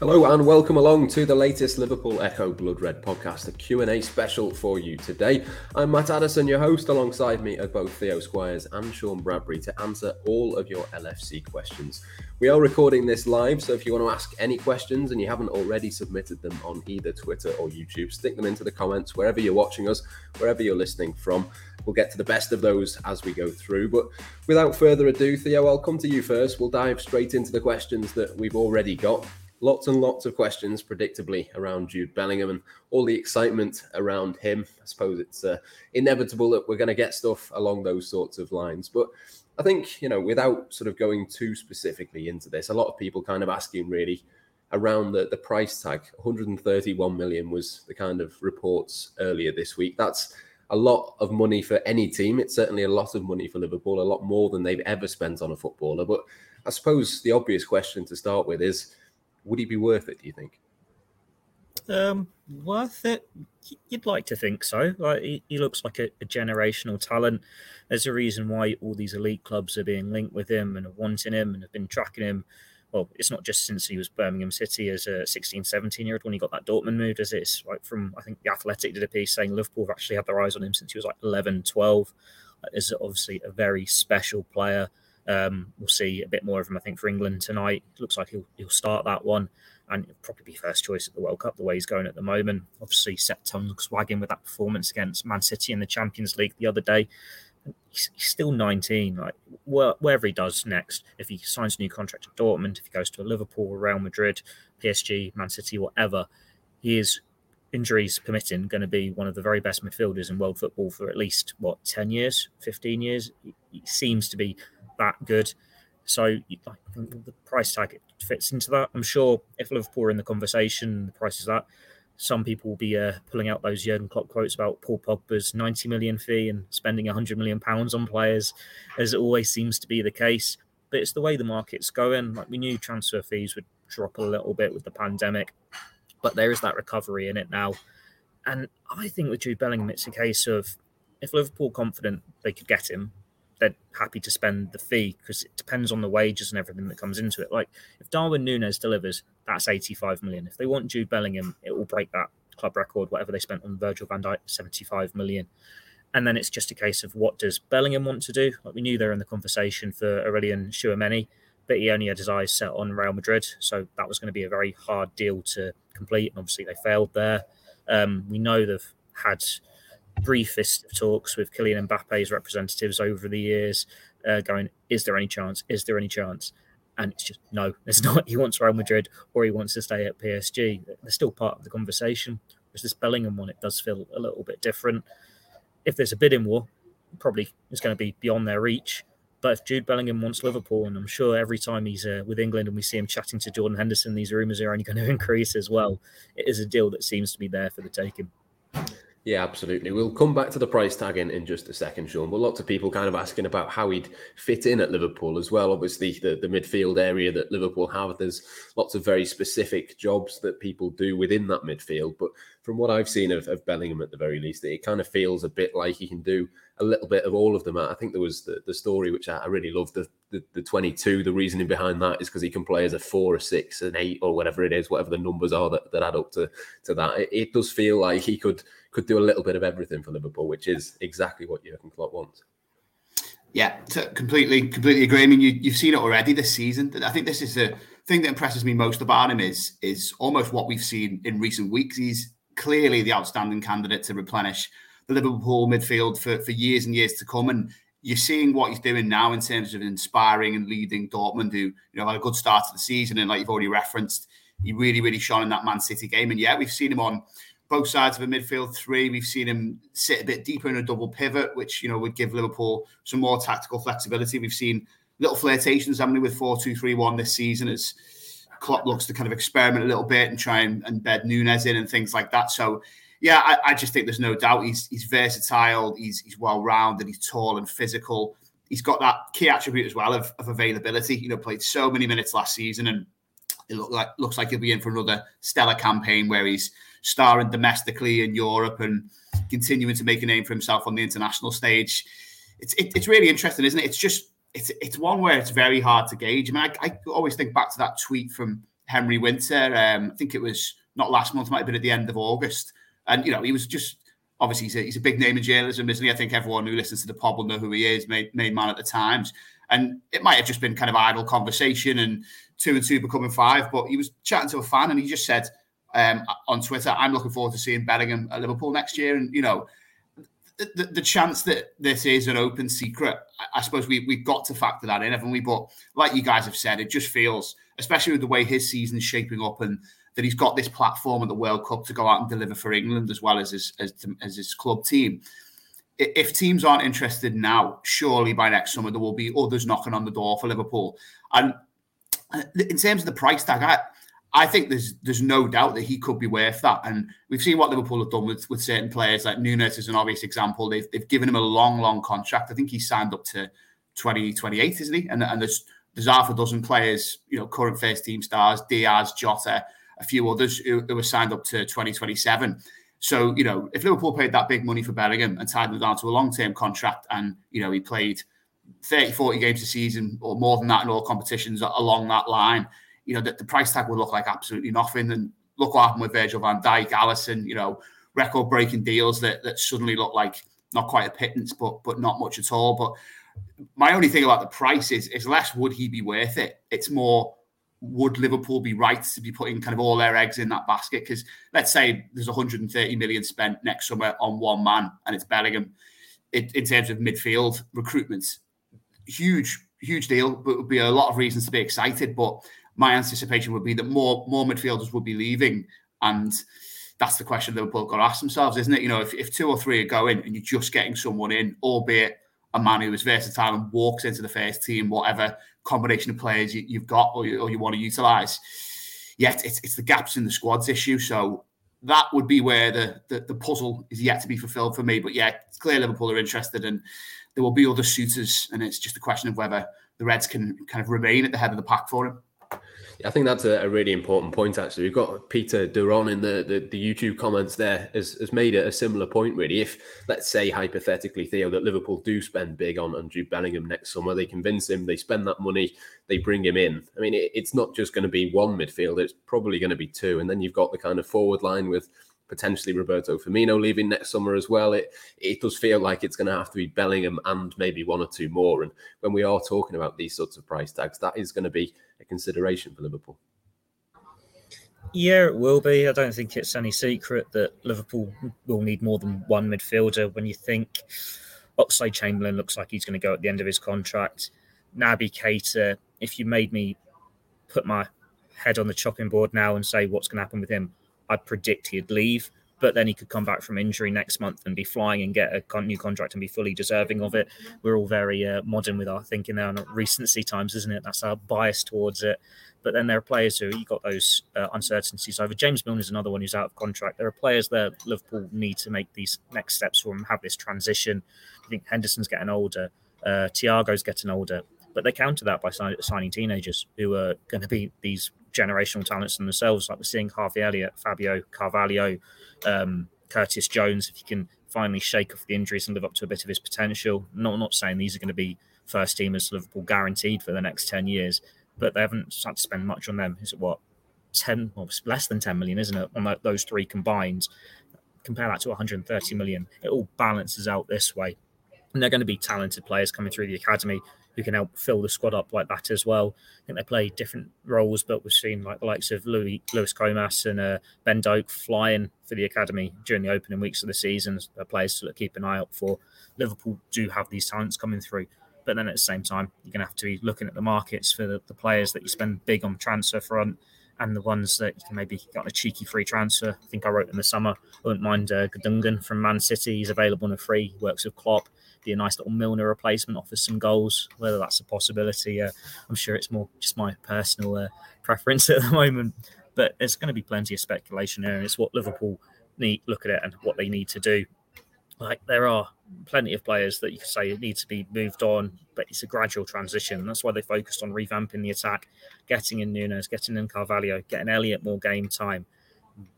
Hello and welcome along to the latest Liverpool Echo Blood Red podcast, a Q&A special for you today. I'm Matt Addison, your host. Alongside me are both Theo Squires and Shaun Bradbury to answer all of your LFC questions. We are recording this live, so if you want to ask any questions and you haven't already submitted them on either Twitter or YouTube, stick them into the comments wherever you're watching us, wherever you're listening from. We'll get to the best of those as we go through. But without further ado, Theo, I'll come to you first. We'll dive straight into the questions that we've already got. Lots and lots of questions, predictably, around Jude Bellingham and all the excitement around him. I suppose it's inevitable that we're going to get stuff along those sorts of lines. But I think, you know, without sort of going too specifically into this, a lot of people kind of asking really around the price tag. 131 million was the kind of reports earlier this week. That's a lot of money for any team. It's certainly a lot of money for Liverpool, a lot more than they've ever spent on a footballer. But I suppose the obvious question to start with is, would he be worth it, do you think? Worth it? You'd like to think so. Like, he looks like a generational talent. There's a reason why all these elite clubs are being linked with him and are wanting him and have been tracking him. Well, it's not just since he was Birmingham City as a 16, 17-year-old when he got that Dortmund move, is it? It's like from, I think, The Athletic did a piece saying Liverpool have actually had their eyes on him since he was like 11, 12. Is obviously a very special player. We'll see a bit more of him, I think, for England tonight. Looks like he'll start that one, and it'll probably be first choice at the World Cup, the way he's going at the moment. Obviously, set tongue swagging with that performance against Man City in the Champions League the other day. He's still 19. Like, wherever he does next, if he signs a new contract at Dortmund, if he goes to Liverpool, Real Madrid, PSG, Man City, whatever, he is, injuries permitting, going to be one of the very best midfielders in world football for at least, 10 years, 15 years? He seems to be that good. So I think the price tag fits into that. I'm sure if Liverpool are in the conversation, the price is that. Some people will be pulling out those Jürgen Klopp quotes about Paul Pogba's 90 million fee and spending £100 million on players, as it always seems to be the case. But it's the way the market's going. Like, we knew transfer fees would drop a little bit with the pandemic, but there is that recovery in it now. And I think with Jude Bellingham, it's a case of, if Liverpool are confident they could get him, they're happy to spend the fee, because it depends on the wages and everything that comes into it. Like, if Darwin Núñez delivers, that's 85 million. If they want Jude Bellingham, it will break that club record, whatever they spent on Virgil van Dijk, 75 million. And then it's just a case of, what does Bellingham want to do? Like, we knew they were in the conversation for Aurelien Tchouameni, but he only had his eyes set on Real Madrid. So that was going to be a very hard deal to complete. And obviously they failed there. We know they've had briefest talks with Kylian Mbappe's representatives over the years, going, is there any chance? Is there any chance? And it's just, no, there's not. He wants Real Madrid or he wants to stay at PSG. They're still part of the conversation. Whereas this Bellingham one, it does feel a little bit different. If there's a bidding war, probably it's going to be beyond their reach. But if Jude Bellingham wants Liverpool, and I'm sure every time he's with England and we see him chatting to Jordan Henderson, these rumours are only going to increase as well. It is a deal that seems to be there for the taking. Yeah, absolutely. We'll come back to the price tag in just a second, Shaun. But lots of people kind of asking about how he'd fit in at Liverpool as well. Obviously, the midfield area that Liverpool have, there's lots of very specific jobs that people do within that midfield. But from what I've seen of Bellingham, at the very least, it kind of feels a bit like he can do a little bit of all of them. I think there was the story, which I really loved, the 22. The reasoning behind that is because he can play as a 4, a 6, an 8, or whatever it is, whatever the numbers are that add up to that. It does feel like he could do a little bit of everything for Liverpool, which is exactly what Jurgen Klopp wants. Yeah, completely agree. I mean, you've seen it already this season. I think this is the thing that impresses me most about him is almost what we've seen in recent weeks. He's clearly the outstanding candidate to replenish the Liverpool midfield for years and years to come. And you're seeing what he's doing now in terms of inspiring and leading Dortmund, who, you know, had a good start to the season. And like you've already referenced, he really, really shone in that Man City game. And yeah, we've seen him on both sides of a midfield three. We've seen him sit a bit deeper in a double pivot, which, you know, would give Liverpool some more tactical flexibility. We've seen little flirtations, haven't we, with 4-2-3-1 this season as Klopp looks to kind of experiment a little bit and try and embed Núñez in and things like that. So yeah, I just think there's no doubt he's versatile, he's well-rounded, he's tall and physical. He's got that key attribute as well of availability. You know, played so many minutes last season, and it looks like he'll be in for another stellar campaign where he's starring domestically in Europe and continuing to make a name for himself on the international stage. It's really interesting, isn't it? It's one where it's very hard to gauge. I mean, I always think back to that tweet from Henry Winter. I think it was not last month, might have been at the end of August. And, you know, he was just, obviously he's a big name in journalism, isn't he? I think everyone who listens to the pod will know who he is, main man at the Times. And it might have just been kind of idle conversation and 2 becoming 5. But he was chatting to a fan and he just said on Twitter, I'm looking forward to seeing Bellingham at Liverpool next year. And, you know, the chance that this is an open secret, I suppose we've got to factor that in, haven't we? But like you guys have said, it just feels, especially with the way his season's shaping up and that he's got this platform at the World Cup to go out and deliver for England as well as his club team. If teams aren't interested now, surely by next summer there will be others knocking on the door for Liverpool. And in terms of the price tag, I think there's no doubt that he could be worth that. And we've seen what Liverpool have done with certain players, like Núñez is an obvious example. They've given him a long contract. I think he signed up to 2028, isn't he? And there's half a dozen players, you know, current first team stars, Diaz, Jota, a few others who were signed up to 2027. So, you know, if Liverpool paid that big money for Bellingham and tied him down to a long-term contract and, you know, he played 30, 40 games a season or more than that in all competitions along that line, you know, the price tag would look like absolutely nothing. And look what happened with Virgil van Dijk, Alisson, you know, record-breaking deals that suddenly look like not quite a pittance, but not much at all. But my only thing about the price is less would he be worth it. It's more, would Liverpool be right to be putting kind of all their eggs in that basket? Because let's say there's 130 million spent next summer on one man, and it's Bellingham. In terms of midfield recruitment, huge deal, but it would be a lot of reasons to be excited. But my anticipation would be that more midfielders would be leaving, and that's the question Liverpool have got to ask themselves, isn't it? You know, if 2 or 3 are going and you're just getting someone in, albeit a man who is versatile and walks into the first team, whatever combination of players you've got or you want to utilise. Yet it's the gaps in the squad's issue. So that would be where the puzzle is yet to be fulfilled for me. But yeah, it's clear Liverpool are interested and there will be other suitors. And it's just a question of whether the Reds can kind of remain at the head of the pack for him. I think that's a really important point, actually. We've got Peter Duron in the YouTube comments there has made a similar point, really. If, let's say, hypothetically, Theo, that Liverpool do spend big on Jude Bellingham next summer, they convince him, they spend that money, they bring him in. I mean, it's not just going to be one midfielder, it's probably going to be 2. And then you've got the kind of forward line with potentially Roberto Firmino leaving next summer as well. It does feel like it's going to have to be Bellingham and maybe 1 or 2 more. And when we are talking about these sorts of price tags, that is going to be a consideration for Liverpool. Yeah, it will be. I don't think it's any secret that Liverpool will need more than one midfielder. When you think Oxlade-Chamberlain looks like he's going to go at the end of his contract, Naby Keita, if you made me put my head on the chopping board now and say what's going to happen with him, I'd predict he'd leave, but then he could come back from injury next month and be flying and get a new contract and be fully deserving of it. We're all very modern with our thinking there on recency times, isn't it? That's our bias towards it. But then there are players who you got those uncertainties over. James Milner is another one who's out of contract. There are players that Liverpool need to make these next steps for and have this transition. I think Henderson's getting older. Thiago's getting older. But they counter that by signing teenagers who are going to be these generational talents in themselves, like we're seeing Harvey Elliott, Fabio Carvalho, Curtis Jones, if he can finally shake off the injuries and live up to a bit of his potential. Not saying these are going to be first teamers Liverpool guaranteed for the next 10 years, but they haven't had to spend much on them. Is it what, 10, well, less than 10 million, isn't it, on those 3 combined? Compare that to 130 million. It all balances out this way. And they're going to be talented players coming through the academy who can help fill the squad up like that as well. I think they play different roles, but we've seen like the likes of Luis Comas and Ben Doak flying for the academy during the opening weeks of the season. They're players to keep an eye out for. Liverpool do have these talents coming through, but then at the same time, you're going to have to be looking at the markets for the players that you spend big on transfer front and the ones that you can maybe get on a cheeky free transfer. I think I wrote in the summer, I wouldn't mind Gundogan from Man City. He's available on a free, works with Klopp. Be a nice little Milner replacement, offers some goals. Whether that's a possibility, I'm sure it's more just my personal preference at the moment. But there's going to be plenty of speculation here, and it's what Liverpool need. Look at it and what they need to do. Like, there are plenty of players that you could say need to be moved on, but it's a gradual transition. That's why they focused on revamping the attack, getting in Núñez, getting in Carvalho, getting Elliott more game time.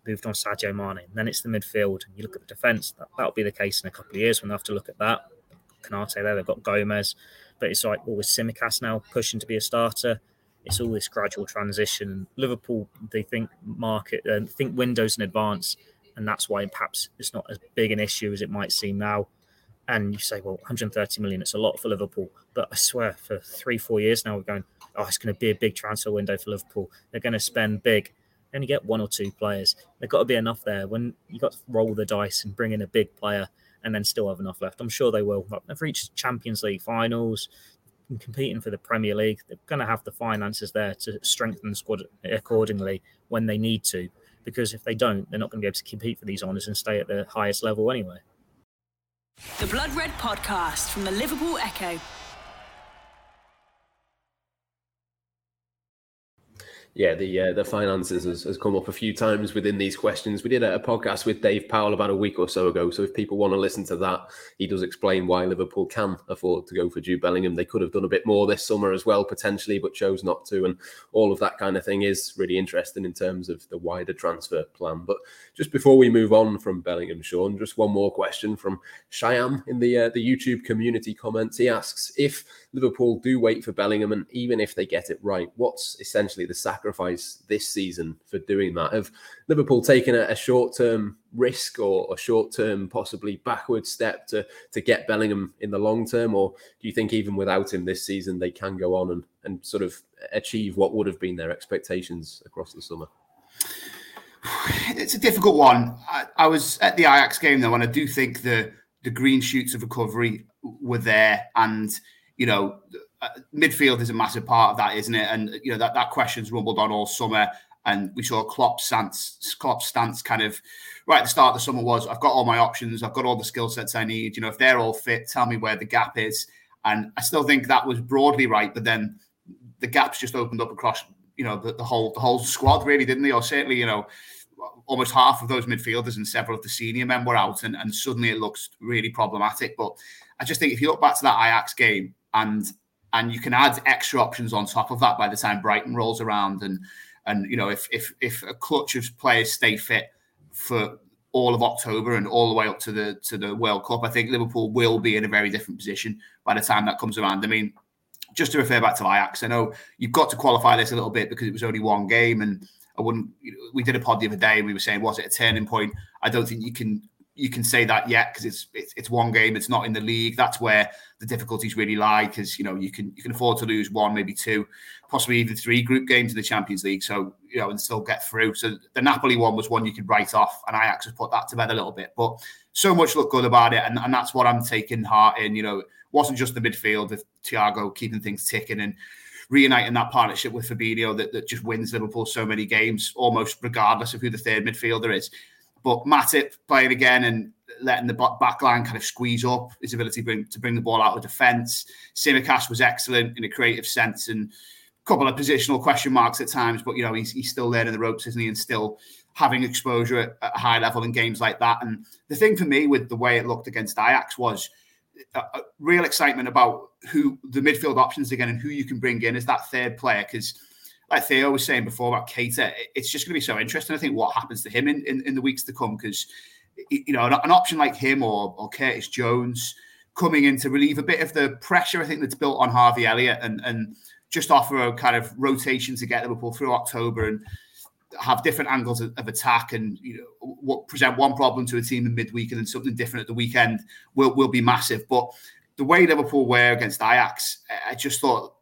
moved on Sadio Mane. And then it's the midfield. And you look at the defence, that'll be the case in a couple of years when they have to look at that. Canate there, they've got Gomez. But it's like, well, with Tsimikas now pushing to be a starter, it's all this gradual transition. Liverpool, they think market, think windows in advance, and that's why perhaps it's not as big an issue as it might seem now. And you say, well, 130 million, it's a lot for Liverpool. But I swear, for 3-4 years now, we're going, oh, it's going to be a big transfer window for Liverpool. They're going to spend big. They only get 1 or 2 players. There's got to be enough there. When you got to roll the dice and bring in a big player and then still have enough left. I'm sure they will. They've reached Champions League finals, competing for the Premier League. They're going to have the finances there to strengthen the squad accordingly when they need to. Because if they don't, they're not going to be able to compete for these honours and stay at the highest level anyway. The Blood Red Podcast from the Liverpool Echo. Yeah, the finances has come up a few times within these questions. We did a podcast with Dave Powell about a week or so ago. So if people want to listen to that, he does explain why Liverpool can afford to go for Jude Bellingham. They could have done a bit more this summer as well, potentially, but chose not to. And all of that kind of thing is really interesting in terms of the wider transfer plan. But just before we move on from Bellingham, Shaun, just one more question from Shyam in the YouTube community comments. He asks, if Liverpool do wait for Bellingham, and even if they get it right, what's essentially the sacrifice this season for doing that? Have Liverpool taken a short-term risk or a short-term possibly backward step to get Bellingham in the long term? Or do you think even without him this season, they can go on and sort of achieve what would have been their expectations across the summer? It's a difficult one. I was at the Ajax game, though, and I do think the green shoots of recovery were there. And, you know, midfield is a massive part of that, isn't it? And, you know, that question's rumbled on all summer. And we saw Klopp's stance kind of right at the start of the summer was, I've got all my options. I've got all the skill sets I need. You know, if they're all fit, tell me where the gap is. And I still think that was broadly right. But then the gaps just opened up across, you know, the whole squad, really, didn't they? Or certainly, you know, almost half of those midfielders and several of the senior men were out. And suddenly it looks really problematic. But I just think if you look back to that Ajax game and you can add extra options on top of that by the time Brighton rolls around. And you know, if a clutch of players stay fit for all of October and all the way up to the World Cup, I think Liverpool will be in a very different position by the time that comes around. I mean, just to refer back to Ajax, I know you've got to qualify this a little bit because it was only one game. And we did a pod the other day and we were saying, was it a turning point? I don't think you can say that yet because it's one game. It's not in the league. That's where the difficulties really lie because, you know, you can afford to lose 1, maybe 2, possibly even 3 group games in the Champions League. So, you know, and still get through. So the Napoli one was one you could write off and Ajax has put that to bed a little bit. But so much looked good about it. And that's what I'm taking heart in. You know, it wasn't just the midfield with Thiago keeping things ticking and reuniting that partnership with Fabinho that just wins Liverpool so many games, almost regardless of who the third midfielder is. But Matip playing again and letting the back line kind of squeeze up, his ability to bring the ball out of defence. Tsimikas was excellent in a creative sense and a couple of positional question marks at times. But, you know, he's still learning the ropes, isn't he? And still having exposure at a high level in games like that. And the thing for me with the way it looked against Ajax was a real excitement about who the midfield options again and who you can bring in as that third player because, like Theo was saying before about Keita, it's just going to be so interesting, I think, what happens to him in the weeks to come because, you know, an option like him or Curtis Jones coming in to relieve a bit of the pressure, I think, that's built on Harvey Elliott and just offer a kind of rotation to get Liverpool through October and have different angles of attack and, you know, present one problem to a team in midweek and then something different at the weekend will be massive. But the way Liverpool were against Ajax, I just thought,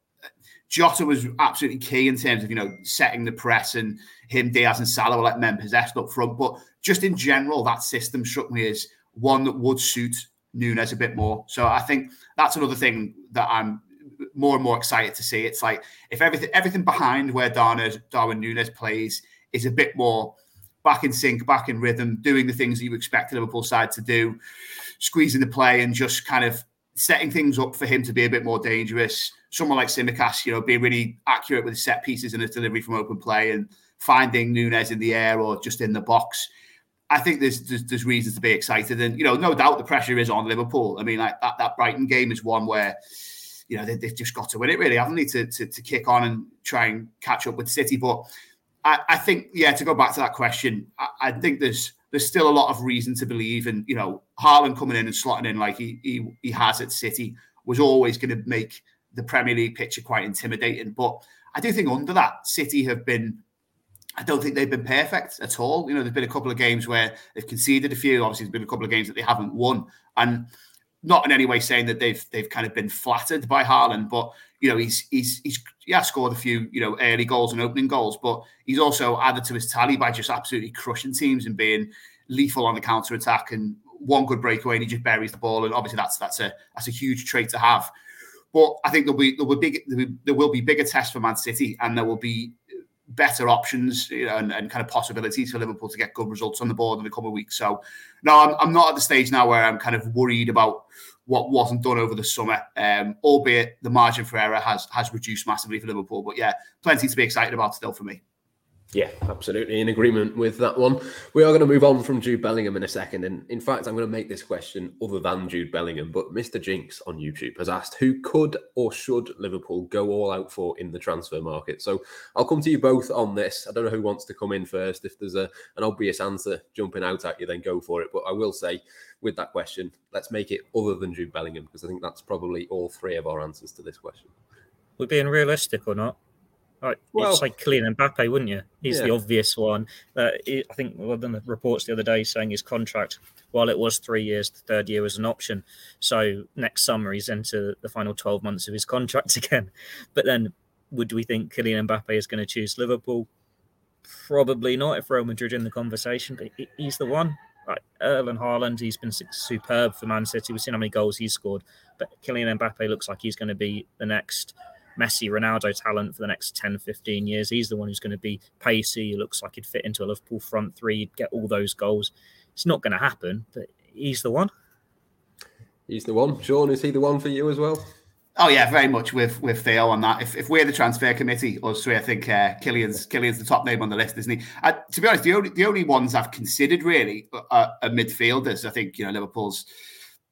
Jota was absolutely key in terms of, you know, setting the press and him, Diaz and Salah were like men possessed up front. But just in general, that system struck me as one that would suit Núñez a bit more. So I think that's another thing that I'm more and more excited to see. It's like if everything behind where Darwin Núñez plays is a bit more back in sync, back in rhythm, doing the things that you expect the Liverpool side to do, squeezing the play and just kind of setting things up for him to be a bit more dangerous. Someone like Tsimikas, you know, being really accurate with his set pieces and his delivery from open play and finding Núñez in the air or just in the box. I think there's reasons to be excited. And, you know, no doubt the pressure is on Liverpool. I mean, like that Brighton game is one where, you know, they've just got to win it really, haven't they, to kick on and try and catch up with City. But I think, yeah, to go back to that question, I think there's still a lot of reason to believe, and you know, Haaland coming in and slotting in like he has at City was always going to make the Premier League picture quite intimidating. But I do think under that, City have been, I don't think they've been perfect at all. You know, there's been a couple of games where they've conceded a few. Obviously, there's been a couple of games that they haven't won, and not in any way saying that they've kind of been flattered by Haaland, but you know, he has scored a few, you know, early goals and opening goals, but he's also added to his tally by just absolutely crushing teams and being lethal on the counter attack. And one good breakaway, and he just buries the ball. And obviously, that's a huge trait to have. But I think there will be bigger tests for Man City, and there will be better options, you know, and kind of possibilities for Liverpool to get good results on the board in the coming weeks. So, no, I'm not at the stage now where I'm kind of worried about what wasn't done over the summer, albeit the margin for error has reduced massively for Liverpool. But yeah, plenty to be excited about still for me. Yeah, absolutely. In agreement with that one. We are going to move on from Jude Bellingham in a second. And in fact, I'm going to make this question other than Jude Bellingham, but Mr. Jinx on YouTube has asked, who could or should Liverpool go all out for in the transfer market? So I'll come to you both on this. I don't know who wants to come in first. If there's an obvious answer jumping out at you, then go for it. But I will say with that question, let's make it other than Jude Bellingham, because I think that's probably all three of our answers to this question. We're being realistic or not? Right. Well, it's like Kylian Mbappe, wouldn't you? He's the obvious one. I think one of the reports the other day saying his contract, while it was 3 years, the third year was an option. So next summer, he's into the final 12 months of his contract again. But then would we think Kylian Mbappe is going to choose Liverpool? Probably not if Real Madrid in the conversation, but he's the one. Like Erling Haaland, he's been superb for Man City. We've seen how many goals he's scored. But Kylian Mbappe looks like he's going to be the next Messi, Ronaldo talent for the next 10, 15 years. He's the one who's going to be pacey. He looks like he'd fit into a Liverpool front three. He'd get all those goals. It's not going to happen, but he's the one. He's the one. Sean, is he the one for you as well? Oh, yeah, very much with Theo on that. If we're the transfer committee, us three, I think Killian's the top name on the list, isn't he? To be honest, the only ones I've considered really are midfielders. I think, you know, Liverpool's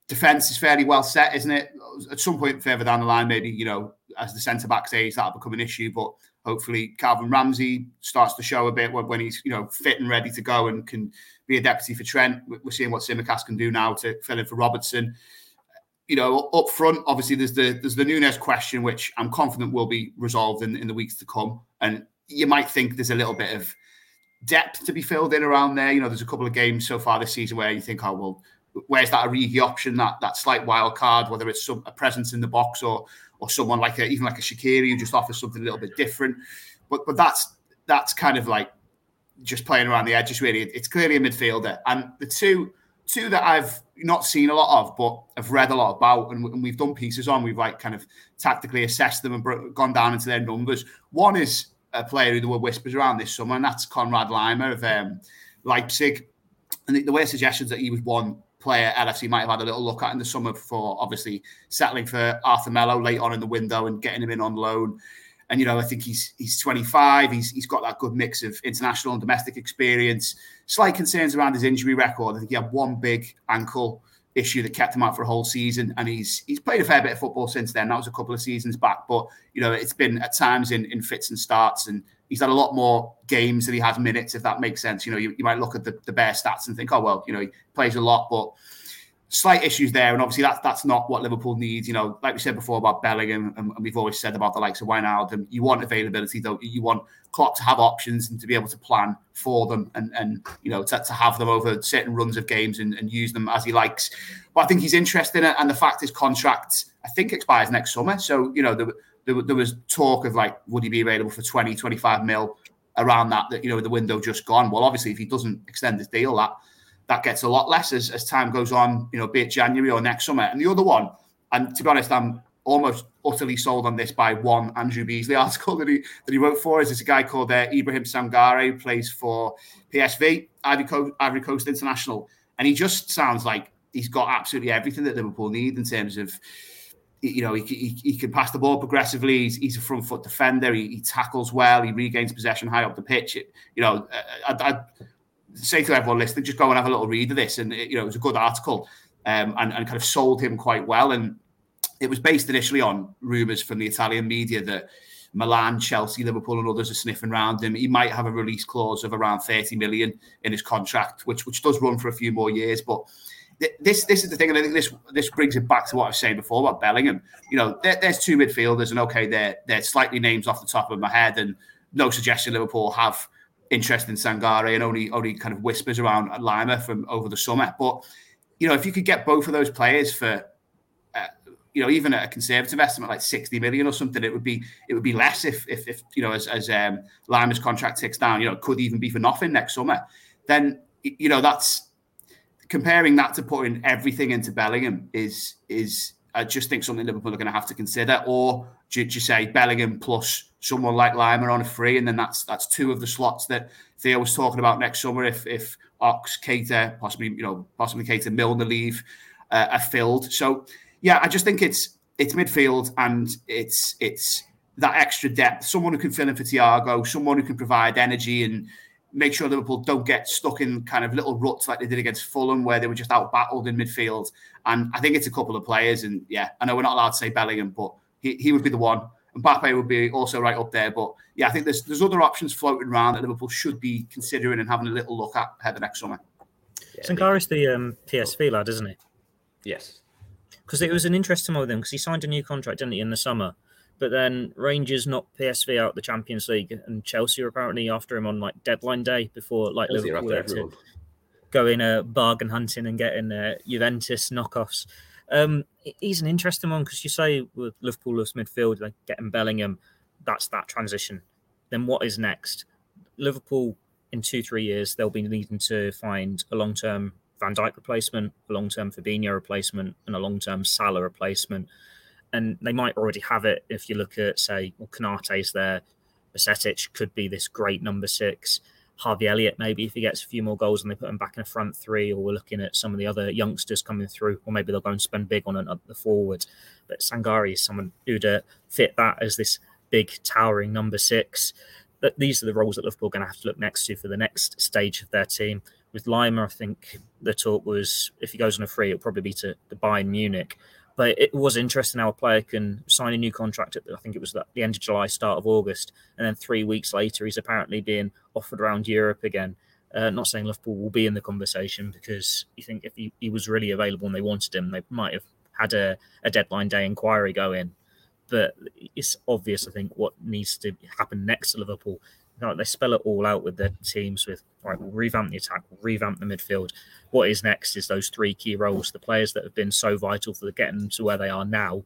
defence is fairly well set, isn't it? At some point further down the line, maybe, you know, as the centre-backs age, that'll become an issue. But hopefully Calvin Ramsey starts to show a bit when he's, you know, fit and ready to go and can be a deputy for Trent. We're seeing what Tsimikas can do now to fill in for Robertson. You know, up front, obviously, there's the Núñez question, which I'm confident will be resolved in the weeks to come. And you might think there's a little bit of depth to be filled in around there. You know, there's a couple of games so far this season where you think, oh, well, where's that Origi option, that slight wild card, whether it's a presence in the box or someone like even like a Shaqiri who just offers something a little bit different. But that's kind of like just playing around the edges, really. It's clearly a midfielder. And the two that I've not seen a lot of, but I've read a lot about, and we've done pieces on, we've like kind of tactically assessed them and gone down into their numbers. One is a player who there were whispers around this summer, and that's Konrad Leimer of Leipzig. And there were suggestions that he was one player LFC might have had a little look at in the summer for obviously settling for Arthur Melo late on in the window and getting him in on loan. And, you know, I think he's 25. He's got that good mix of international and domestic experience. Slight concerns around his injury record. I think he had one big ankle issue that kept him out for a whole season. And he's played a fair bit of football since then. That was a couple of seasons back. But, you know, it's been at times in fits and starts, and he's had a lot more games than he has minutes, if that makes sense. You know, you might look at the bare stats and think, oh, well, you know, he plays a lot, but slight issues there. And obviously that's not what Liverpool needs. You know, like we said before about Bellingham, and we've always said about the likes of Wijnaldum, you want availability, though. You want Klopp to have options and to be able to plan for them and you know, to have them over certain runs of games and use them as he likes. But I think he's interested in it. And the fact his contract, I think, expires next summer. So, you know, there was talk of like, would he be available for 20, 25 mil around that, you know, the window just gone. Well, obviously, if he doesn't extend his deal, that gets a lot less as time goes on, you know, be it January or next summer. And the other one, and to be honest, I'm almost utterly sold on this by one Andrew Beasley article that he wrote for us. It's a guy called Ibrahim Sangare, who plays for PSV, Ivory Coast International. And he just sounds like he's got absolutely everything that Liverpool need in terms of, you know, he can pass the ball progressively. He's a front foot defender. He tackles well. He regains possession high up the pitch. You know, I'd say to everyone listening, just go and have a little read of this. And, you know, it was a good article and kind of sold him quite well. And it was based initially on rumours from the Italian media that Milan, Chelsea, Liverpool and others are sniffing around him. He might have a release clause of around 30 million in his contract, which does run for a few more years. But this is the thing, and I think this brings it back to what I was saying before about Bellingham. You know, there's two midfielders, and okay, they're slightly names off the top of my head, and no suggestion Liverpool have interest in Sangare, and only kind of whispers around Lima from over the summer. But, you know, if you could get both of those players for, you know, even at a conservative estimate like 60 million or something, it would be less if you know, as Lima's contract ticks down, you know, it could even be for nothing next summer. Then, you know, that's comparing that to putting everything into Bellingham is I just think something Liverpool are going to have to consider. Or do you say Bellingham plus someone like Lima on a free, and then that's two of the slots that Theo was talking about next summer. If Ox, Keita, possibly Keita, Milner leave are filled. So yeah, I just think it's midfield, and it's that extra depth. Someone who can fill in for Thiago, someone who can provide energy and make sure Liverpool don't get stuck in kind of little ruts like they did against Fulham, where they were just outbattled in midfield. And I think it's a couple of players. And yeah, I know we're not allowed to say Bellingham, but he would be the one. Mbappe would be also right up there. But yeah, I think there's other options floating around that Liverpool should be considering and having a little look at ahead of next summer. Sangare's the PSV lad, isn't he? Yes. Because it was an interesting one with him, because he signed a new contract, didn't he, in the summer. But then Rangers knocked PSV out the Champions League, and Chelsea were apparently after him on like deadline day before like Liverpool were to go in bargain hunting and getting Juventus knockoffs. He's an interesting one, because you say with Liverpool loves midfield, like getting Bellingham, that's that transition. Then what is next? Liverpool in 2-3 years, they'll be needing to find a long-term Van Dijk replacement, a long-term Fabinho replacement, and a long-term Salah replacement. And they might already have it if you look at, say, well, Canate's there, Besetic could be this great number 6. Harvey Elliott, maybe, if he gets a few more goals and they put him back in a front 3, or we're looking at some of the other youngsters coming through, or maybe they'll go and spend big on the forward. But Sangare is someone who'd fit that as this big, towering number 6. But these are the roles that Liverpool are going to have to look next to for the next stage of their team. With Lima, I think the talk was, if he goes on a free, it'll probably be to Bayern Munich. But it was interesting how a player can sign a new contract at, I think it was the end of July, start of August. And then 3 weeks later, he's apparently being offered around Europe again. Not saying Liverpool will be in the conversation, because you think if he was really available and they wanted him, they might have had a deadline day inquiry go in. But it's obvious, I think, what needs to happen next to Liverpool. You know, they spell it all out with their teams with, all right, we'll revamp the attack, we'll revamp the midfield. What is next is those 3 key roles, the players that have been so vital for getting them to where they are now,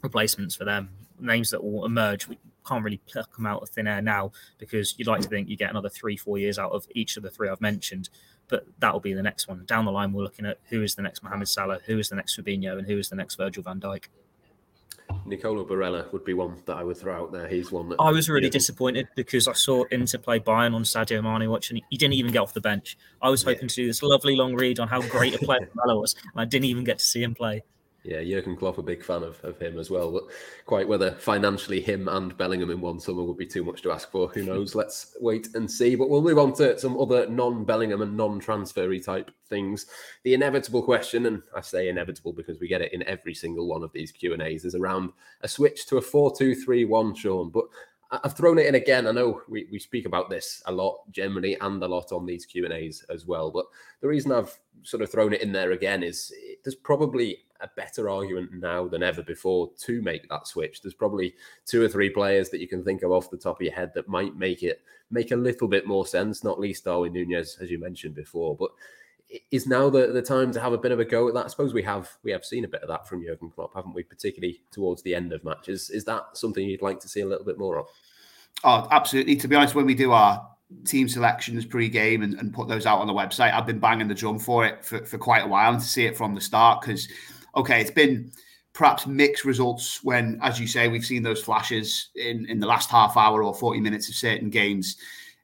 replacements for them, names that will emerge. We can't really pluck them out of thin air now, because you'd like to think you get another 3-4 years out of each of the 3 I've mentioned, but that'll be the next one. Down the line, we're looking at who is the next Mohamed Salah, who is the next Fabinho, and who is the next Virgil van Dijk. Nicola Barella would be one that I would throw out there. He's one that I was really disappointed, because I saw Inter play Bayern on Sadio Mane watching. He didn't even get off the bench. I was hoping to do this lovely long read on how great a player Barella was, and I didn't even get to see him play. Yeah, Jürgen Klopp, a big fan of him as well. But quite whether financially him and Bellingham in one summer would be too much to ask for, who knows? Let's wait and see. But we'll move on to some other non-Bellingham and non-transfer-y type things. The inevitable question, and I say inevitable because we get it in every single one of these Q&As, is around a switch to a 4-2-3-1, Sean. But I've thrown it in again. I know we speak about this a lot generally and a lot on these Q&As as well. But the reason I've sort of thrown it in there again is there's probably a better argument now than ever before to make that switch. There's probably 2 or 3 players that you can think of off the top of your head that might make it make a little bit more sense, not least Darwin Núñez, as you mentioned before. But is now the time to have a bit of a go at that? I suppose we have seen a bit of that from Jurgen Klopp, haven't we, particularly towards the end of matches. Is that something you'd like to see a little bit more of? Oh, absolutely. To be honest, when we do our team selections pre-game and put those out on the website, I've been banging the drum for it for quite a while, and to see it from the start, because okay, it's been perhaps mixed results when, as you say, we've seen those flashes in the last half hour or 40 minutes of certain games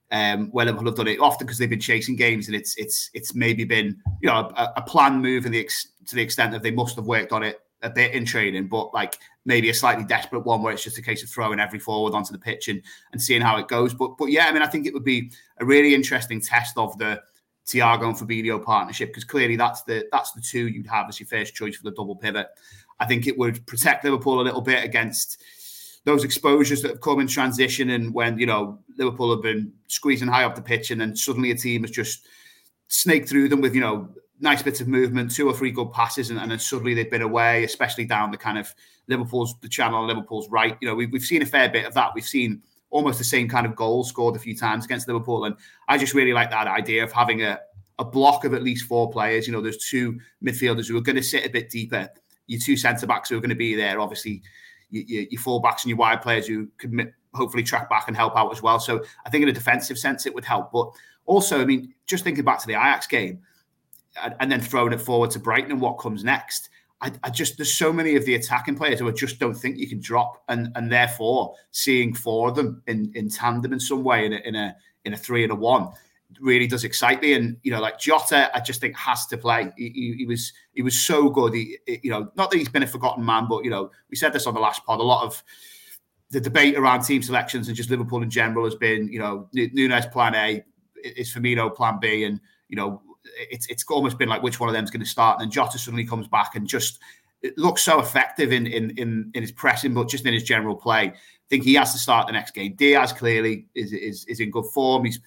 where Liverpool have done it often because they've been chasing games, and it's maybe been, you know, a planned move to the extent that they must have worked on it a bit in training, but like maybe a slightly desperate one where it's just a case of throwing every forward onto the pitch and seeing how it goes. But yeah, I mean, I think it would be a really interesting test of the Thiago and Fabinho partnership, because clearly that's the 2 you'd have as your first choice for the double pivot. I think it would protect Liverpool a little bit against those exposures that have come in transition, and when, you know, Liverpool have been squeezing high up the pitch, and then suddenly a team has just snaked through them with, you know, nice bits of movement, two or three good passes, and then suddenly they've been away, especially down the kind of the channel on Liverpool's right. You know, we've seen a fair bit of that. We've seen almost the same kind of goal scored a few times against Liverpool. And I just really like that idea of having a block of at least four players. You know, there's two midfielders who are going to sit a bit deeper, your two centre-backs who are going to be there, obviously your full-backs and your wide players who can hopefully track back and help out as well. So I think in a defensive sense, it would help. But also, I mean, just thinking back to the Ajax game, and then throwing it forward to Brighton and what comes next, I just, there's so many of the attacking players who I just don't think you can drop, and therefore seeing four of them in tandem in some way in a three and a one really does excite me. And, you know, like Jota, I just think has to play. He was so good. You know, not that he's been a forgotten man, but, you know, we said this on the last pod, a lot of the debate around team selections and just Liverpool in general has been, you know, Núñez plan A is Firmino plan B, and, you know, it's almost been like which one of them is going to start. And then Jota suddenly comes back and just it looks so effective in his pressing, but just in his general play. I think he has to start the next game. Diaz clearly is in good form. He's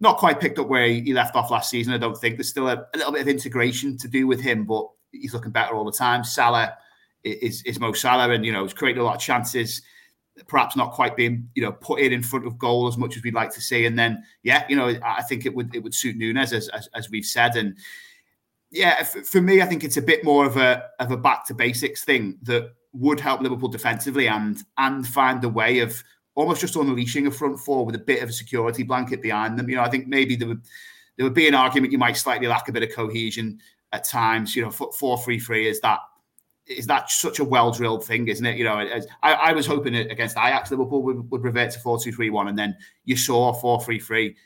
not quite picked up where he left off last season, I don't think. There's still a little bit of integration to do with him, but he's looking better all the time. Salah is Mo Salah, and, you know, he's creating a lot of chances, perhaps not quite being, you know, put in front of goal as much as we'd like to see. And then, yeah, you know, I think it would suit Núñez as we've said. And yeah, for me, I think it's a bit more of a back to basics thing that would help Liverpool defensively and find a way of almost just unleashing a front four with a bit of a security blanket behind them. You know, I think maybe there would be an argument you might slightly lack a bit of cohesion at times. You know, 4-3-3 is that such a well-drilled thing, isn't it? You know, I was hoping it against Ajax, Liverpool would revert to 4-2-3-1, and then you saw 4-3-3,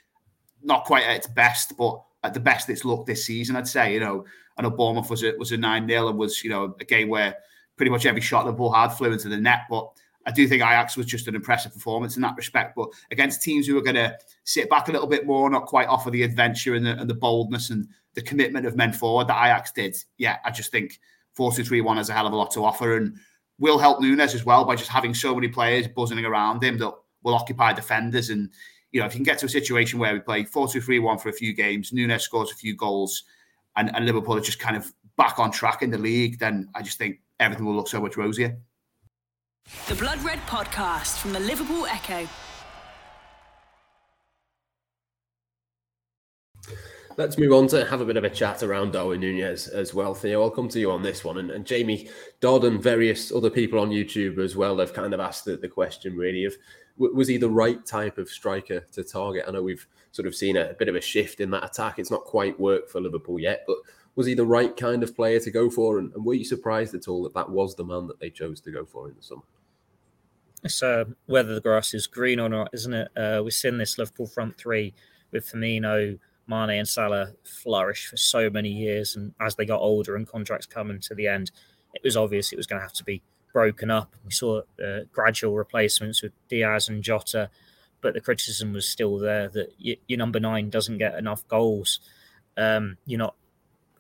not quite at its best, but at the best it's looked this season, I'd say. You know, I know Bournemouth was a 9-0 and was, you know, a game where pretty much every shot Liverpool had flew into the net, but I do think Ajax was just an impressive performance in that respect. But against teams who are going to sit back a little bit more, not quite offer the adventure and the boldness and the commitment of men forward that Ajax did, yeah, I just think 4-2-3-1 has a hell of a lot to offer, and will help Núñez as well by just having so many players buzzing around him that will occupy defenders. And, you know, if you can get to a situation where we play 4-2-3-1 for a few games, Núñez scores a few goals, and Liverpool are just kind of back on track in the league, then I just think everything will look so much rosier. The Blood Red Podcast from the Liverpool Echo. Let's move on to have a bit of a chat around Darwin Núñez as well, Theo. I'll come to you on this one. And Jamie Dodd and various other people on YouTube as well, they've kind of asked the question really of, was he the right type of striker to target? I know we've sort of seen a bit of a shift in that attack. It's not quite worked for Liverpool yet, but was he the right kind of player to go for? And were you surprised at all that was the man that they chose to go for in the summer? It's whether the grass is green or not, isn't it? We've seen this Liverpool front three with Firmino, Mane and Salah flourished for so many years, and as they got older and contracts coming to the end, it was obvious it was going to have to be broken up. We saw gradual replacements with Diaz and Jota, but the criticism was still there that your number nine doesn't get enough goals. You're not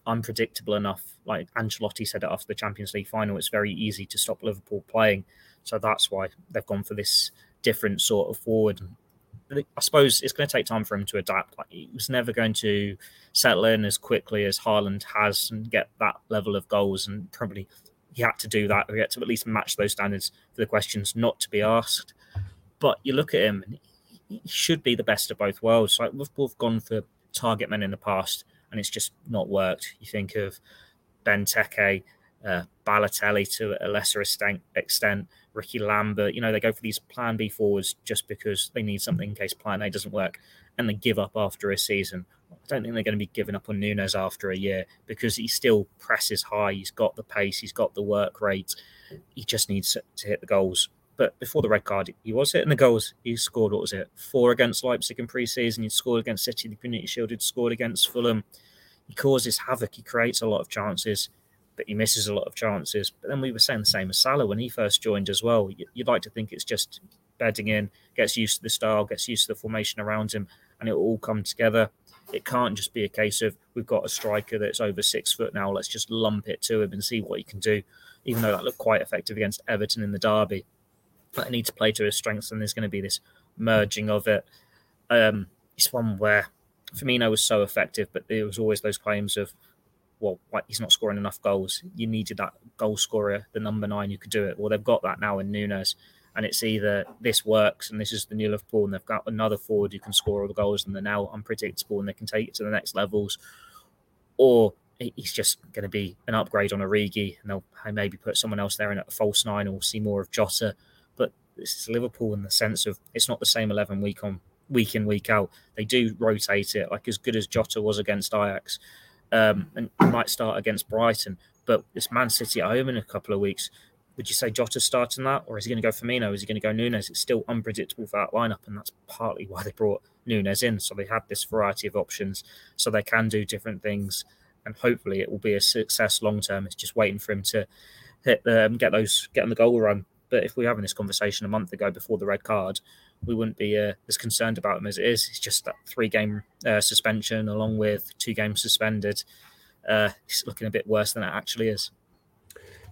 unpredictable enough. Like Ancelotti said it after the Champions League final, it's very easy to stop Liverpool playing. So that's why they've gone for this different sort of forward. I suppose it's going to take time for him to adapt. Like, he was never going to settle in as quickly as Haaland has and get that level of goals. And probably he had to do that, or he had to at least match those standards for the questions not to be asked. But you look at him, and he should be the best of both worlds. Like, we've both gone for target men in the past, and it's just not worked. You think of Benteke, Balotelli to a lesser extent, Ricky Lambert. You know, they go for these plan B forwards just because they need something in case plan A doesn't work, and they give up after a season. I don't think they're going to be giving up on Núñez after a year, because he still presses high. He's got the pace. He's got the work rate. He just needs to hit the goals. But before the red card, he was hitting the goals. He scored, what was it, 4 against Leipzig in pre-season. He'd scored against City, the Community Shield. He'd scored against Fulham. He causes havoc. He creates a lot of chances, but he misses a lot of chances. But then we were saying the same as Salah when he first joined as well. You'd like to think it's just bedding in, gets used to the style, gets used to the formation around him, and it'll all come together. It can't just be a case of, we've got a striker that's over 6 foot now, let's just lump it to him and see what he can do, even though that looked quite effective against Everton in the derby. need to play to his strengths, and there's going to be this merging of it. It's one where Firmino was so effective, but there was always those claims of, well, he's not scoring enough goals. You needed that goal scorer, the number 9, who could do it. Well, they've got that now in Núñez, and it's either this works and this is the new Liverpool, and they've got another forward who can score all the goals, and they're now unpredictable and they can take it to the next levels, or he's just going to be an upgrade on Origi, and they'll maybe put someone else there in a false 9, or we'll see more of Jota. But this is Liverpool in the sense of it's not the same 11 week in, week out. They do rotate it, like as good as Jota was against Ajax, and might start against Brighton. But it's Man City at home in a couple of weeks. Would you say Jota's starting that, or is he going to go Firmino? Is he going to go Núñez? It's still unpredictable for that lineup, and that's partly why they brought Núñez in. So they had this variety of options, so they can do different things, and hopefully it will be a success long term. It's just waiting for him to hit get on the goal run. But if we were having this conversation a month ago before the red card, we wouldn't be as concerned about him as it is. It's just that 3-game suspension along with 2 games suspended. It's looking a bit worse than it actually is.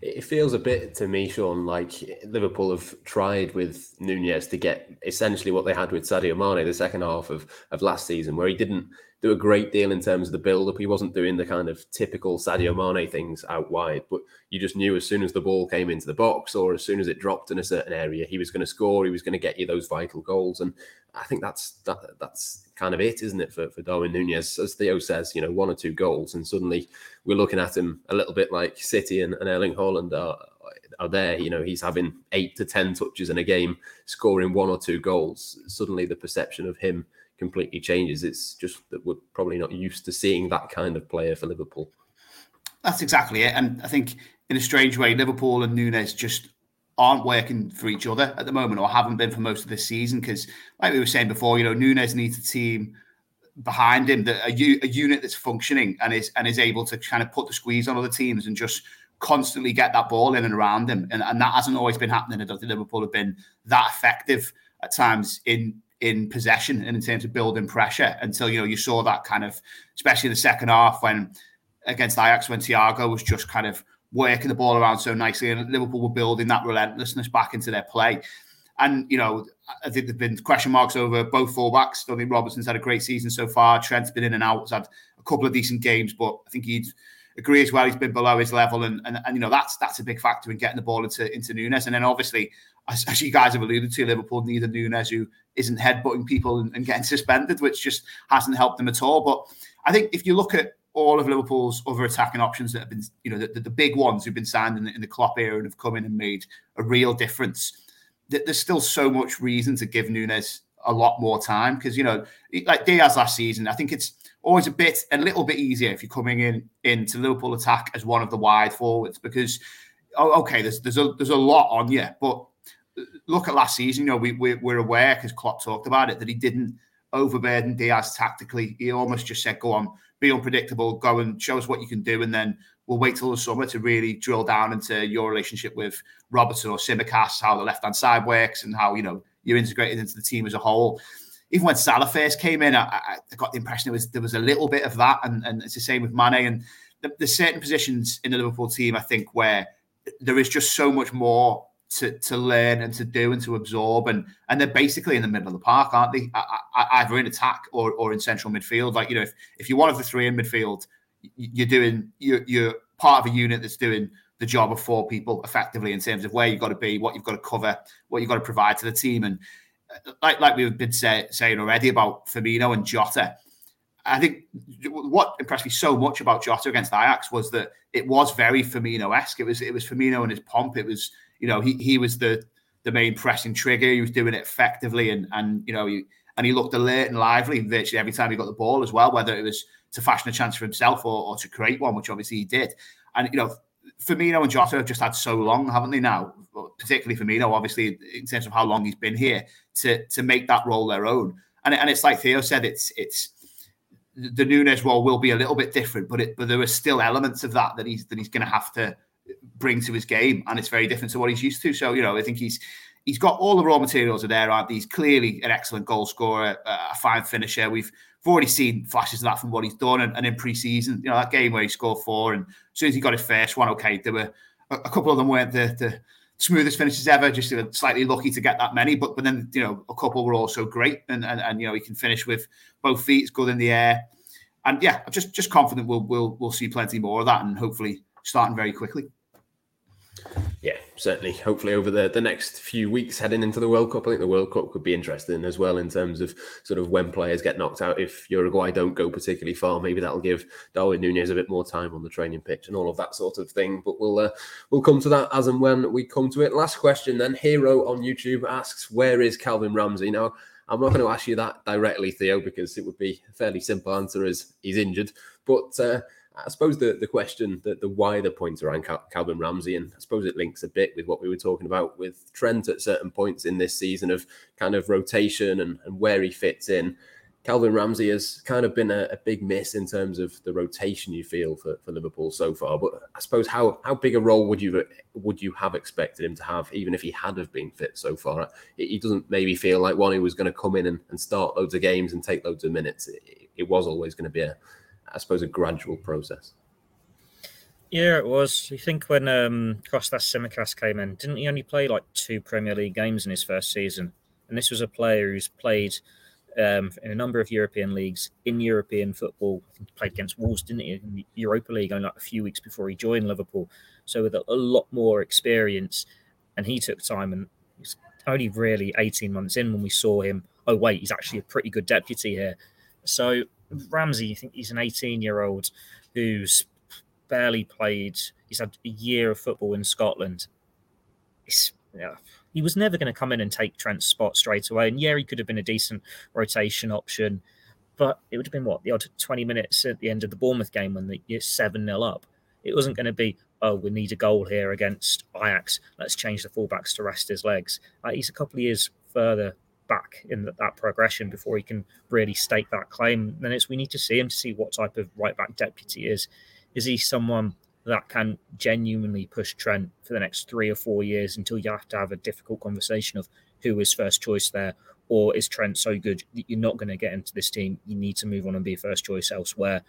It feels a bit to me, Shaun, like Liverpool have tried with Núñez to get essentially what they had with Sadio Mane the second half of last season, where he didn't do a great deal in terms of the build-up. He wasn't doing the kind of typical Sadio Mane things out wide, but you just knew as soon as the ball came into the box or as soon as it dropped in a certain area, he was going to score, he was going to get you those vital goals. And I think that's kind of it, isn't it, for Darwin Núñez? As Theo says, you know, 1 or 2 goals, and suddenly we're looking at him a little bit like City and Erling Haaland are there. You know, he's having 8 to 10 touches in a game, scoring 1 or 2 goals. Suddenly the perception of him completely changes. It's just that we're probably not used to seeing that kind of player for Liverpool. That's exactly it. And I think in a strange way, Liverpool and Núñez just aren't working for each other at the moment, or haven't been for most of this season. Because, like we were saying before, you know, Núñez needs a team behind him, that a unit that's functioning and is able to kind of put the squeeze on other teams and just constantly get that ball in and around him. And that hasn't always been happening. I don't think Liverpool have been that effective at times in possession and in terms of building pressure until, you know, you saw that kind of, especially in the second half when against Ajax, when Thiago was just kind of working the ball around so nicely, and Liverpool were building that relentlessness back into their play. And, you know, I think there've been question marks over both fullbacks. I don't think Robertson's had a great season so far. Trent's been in and out. He's had a couple of decent games, but I think he'd agree as well. He's been below his level, and you know, that's a big factor in getting the ball into Núñez. And then obviously, as you guys have alluded to, Liverpool need a Núñez who isn't headbutting people and getting suspended, which just hasn't helped them at all. But I think if you look at all of Liverpool's other attacking options that have been, you know, the big ones who've been signed in the Klopp era and have come in and made a real difference, there's still so much reason to give Núñez a lot more time. Because, you know, like Diaz last season, I think it's always a little bit easier if you're coming into Liverpool attack as one of the wide forwards, because, okay, there's a lot on you. But look at last season, you know, we're aware, because Klopp talked about it, that he didn't overburden Diaz tactically. He almost just said, go on, be unpredictable, go and show us what you can do, and then we'll wait till the summer to really drill down into your relationship with Robertson or Tsimikas, how the left-hand side works and how, you know, you're integrated into the team as a whole. Even when Salah first came in, I got the impression there was a little bit of that, and it's the same with Mane. And there's certain positions in the Liverpool team, I think, where there is just so much more to learn and to do and to absorb, and they're basically in the middle of the park, aren't they? Either in attack or in central midfield. Like, you know, if you're one of the 3 in midfield, you're part of a unit that's doing the job of 4 people effectively in terms of where you've got to be, what you've got to cover, what you've got to provide to the team. And like we've been saying already about Firmino and Jota, I think what impressed me so much about Jota against Ajax was that it was very Firmino-esque. It was Firmino and his pomp. It was, you know, he was the main pressing trigger. He was doing it effectively, and you know, he looked alert and lively virtually every time he got the ball as well, whether it was to fashion a chance for himself or to create one, which obviously he did. And, you know, Firmino and Jota have just had so long, haven't they now? Particularly Firmino, obviously, in terms of how long he's been here, to make that role their own. And it's like Theo said, it's the Núñez role will be a little bit different, but there are still elements of that that he's going to have to bring to his game, and it's very different to what he's used to. So, you know, I think he's got all the raw materials are there, aren't they? He's clearly an excellent goal scorer, a fine finisher. We've already seen flashes of that from what he's done, and in pre-season, you know, that game where he scored 4, and as soon as he got his first one, okay, there were a couple of them weren't the smoothest finishes ever, just slightly lucky to get that many. But then, you know, a couple were also great. And you know, he can finish with both feet. It's good in the air. And yeah, I'm just confident we'll see plenty more of that, and hopefully starting very quickly. Yeah, certainly. Hopefully over the next few weeks heading into the World Cup, I think the World Cup could be interesting as well in terms of sort of when players get knocked out. If Uruguay don't go particularly far, maybe that'll give Darwin Núñez a bit more time on the training pitch and all of that sort of thing. But we'll come to that as and when we come to it. Last question then. Hero on YouTube asks, where is Calvin Ramsey? Now, I'm not going to ask you that directly, Theo, because it would be a fairly simple answer as he's injured. But I suppose the question, the wider point around Calvin Ramsey, and I suppose it links a bit with what we were talking about with Trent at certain points in this season of kind of rotation and where he fits in. Calvin Ramsey has kind of been a big miss in terms of the rotation you feel for Liverpool so far. But I suppose how big a role would you have expected him to have, even if he had been fit so far? He doesn't maybe feel like one who was going to come in and start loads of games and take loads of minutes. It was always going to be a gradual process. Yeah, it was. You think when Kostas Tsimikas came in, didn't he only play like 2 Premier League games in his first season? And this was a player who's played in a number of European leagues, in European football. I think he played against Wolves, didn't he, in the Europa League only like a few weeks before he joined Liverpool. So with a lot more experience, and he took time, and it was only really 18 months in when we saw him, oh wait, he's actually a pretty good deputy here. So Ramsey, you think he's an 18-year-old who's barely played. He's had a year of football in Scotland. He was never going to come in and take Trent's spot straight away. And yeah, he could have been a decent rotation option, but it would have been the odd 20 minutes at the end of the Bournemouth game when you're 7-0 up. It wasn't going to be, oh, we need a goal here against Ajax. Let's change the fullbacks to rest his legs. He's a couple of years further back in that progression before he can really stake that claim. Then we need to see him to see what type of right-back deputy is. Is he someone that can genuinely push Trent for the next 3 or 4 years until you have to have a difficult conversation of who is first choice there? Or is Trent so good that you're not going to get into this team, you need to move on and be first choice elsewhere?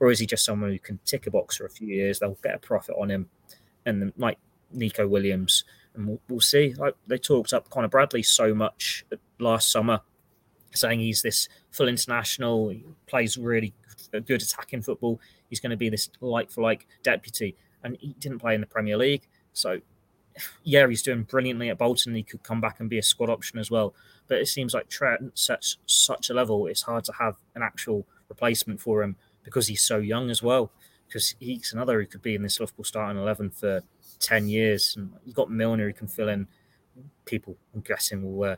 Or is he just someone who can tick a box for a few years, they'll get a profit on him, and then like Nico Williams? And we'll see. Like, they talked up Conor Bradley so much last summer, saying he's this full international, he plays really good attacking football, he's going to be this like-for-like deputy. And he didn't play in the Premier League. So, yeah, he's doing brilliantly at Bolton. He could come back and be a squad option as well. But it seems like Trent sets such a level, it's hard to have an actual replacement for him because he's so young as well. Because he's another who could be in this Liverpool starting 11 for 10 years. And you've got Milner who can fill in. People, I'm guessing, will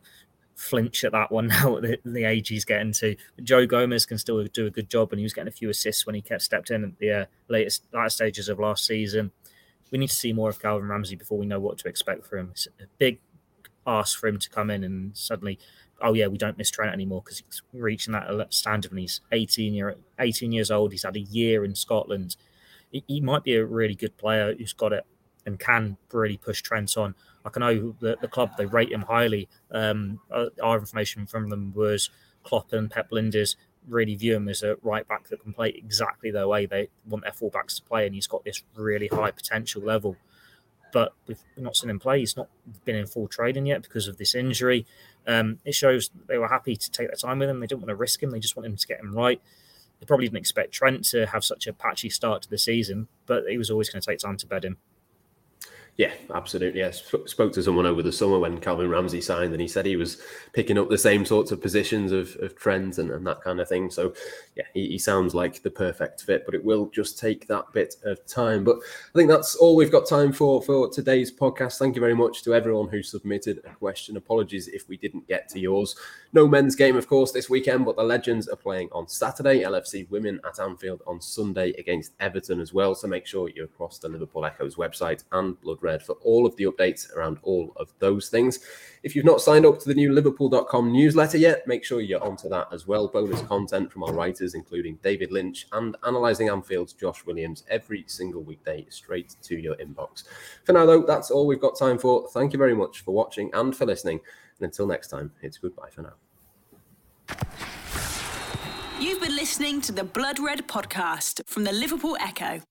flinch at that one now at the age he's getting to. But Joe Gomez can still do a good job, and he was getting a few assists when he stepped in at the latter stages of last season. We need to see more of Calvin Ramsey before we know what to expect from him. It's a big ask for him to come in and suddenly, oh yeah, we don't miss Trent anymore because he's reaching that standard when he's 18 years old. He's had a year in Scotland. He might be a really good player who's got it and can really push Trent on. Like, I know the club, they rate him highly. Our information from them was Klopp and Pep Linders really view him as a right-back that can play exactly their way. They want their full-backs to play, and he's got this really high potential level. But we've not seen him play. He's not been in full training yet because of this injury. It shows they were happy to take their time with him. They didn't want to risk him. They just want him to get him right. They probably didn't expect Trent to have such a patchy start to the season, but he was always going to take time to bed him. Yeah, absolutely. I spoke to someone over the summer when Calvin Ramsey signed, and he said he was picking up the same sorts of positions of trends and that kind of thing. So, yeah, he sounds like the perfect fit, but it will just take that bit of time. But I think that's all we've got time for today's podcast. Thank you very much to everyone who submitted a question. Apologies if we didn't get to yours. No men's game, of course, this weekend, but the Legends are playing on Saturday. LFC women at Anfield on Sunday against Everton as well. So make sure you're across the Liverpool Echo's website and Blood Red for all of the updates around all of those things. If you've not signed up to the new Liverpool.com newsletter yet, make sure you're onto that as well. Bonus content from our writers, including David Lynch, and Analysing Anfield's Josh Williams every single weekday straight to your inbox. For now, though, that's all we've got time for. Thank you very much for watching and for listening. And until next time, it's goodbye for now. You've been listening to the Blood Red podcast from the Liverpool Echo.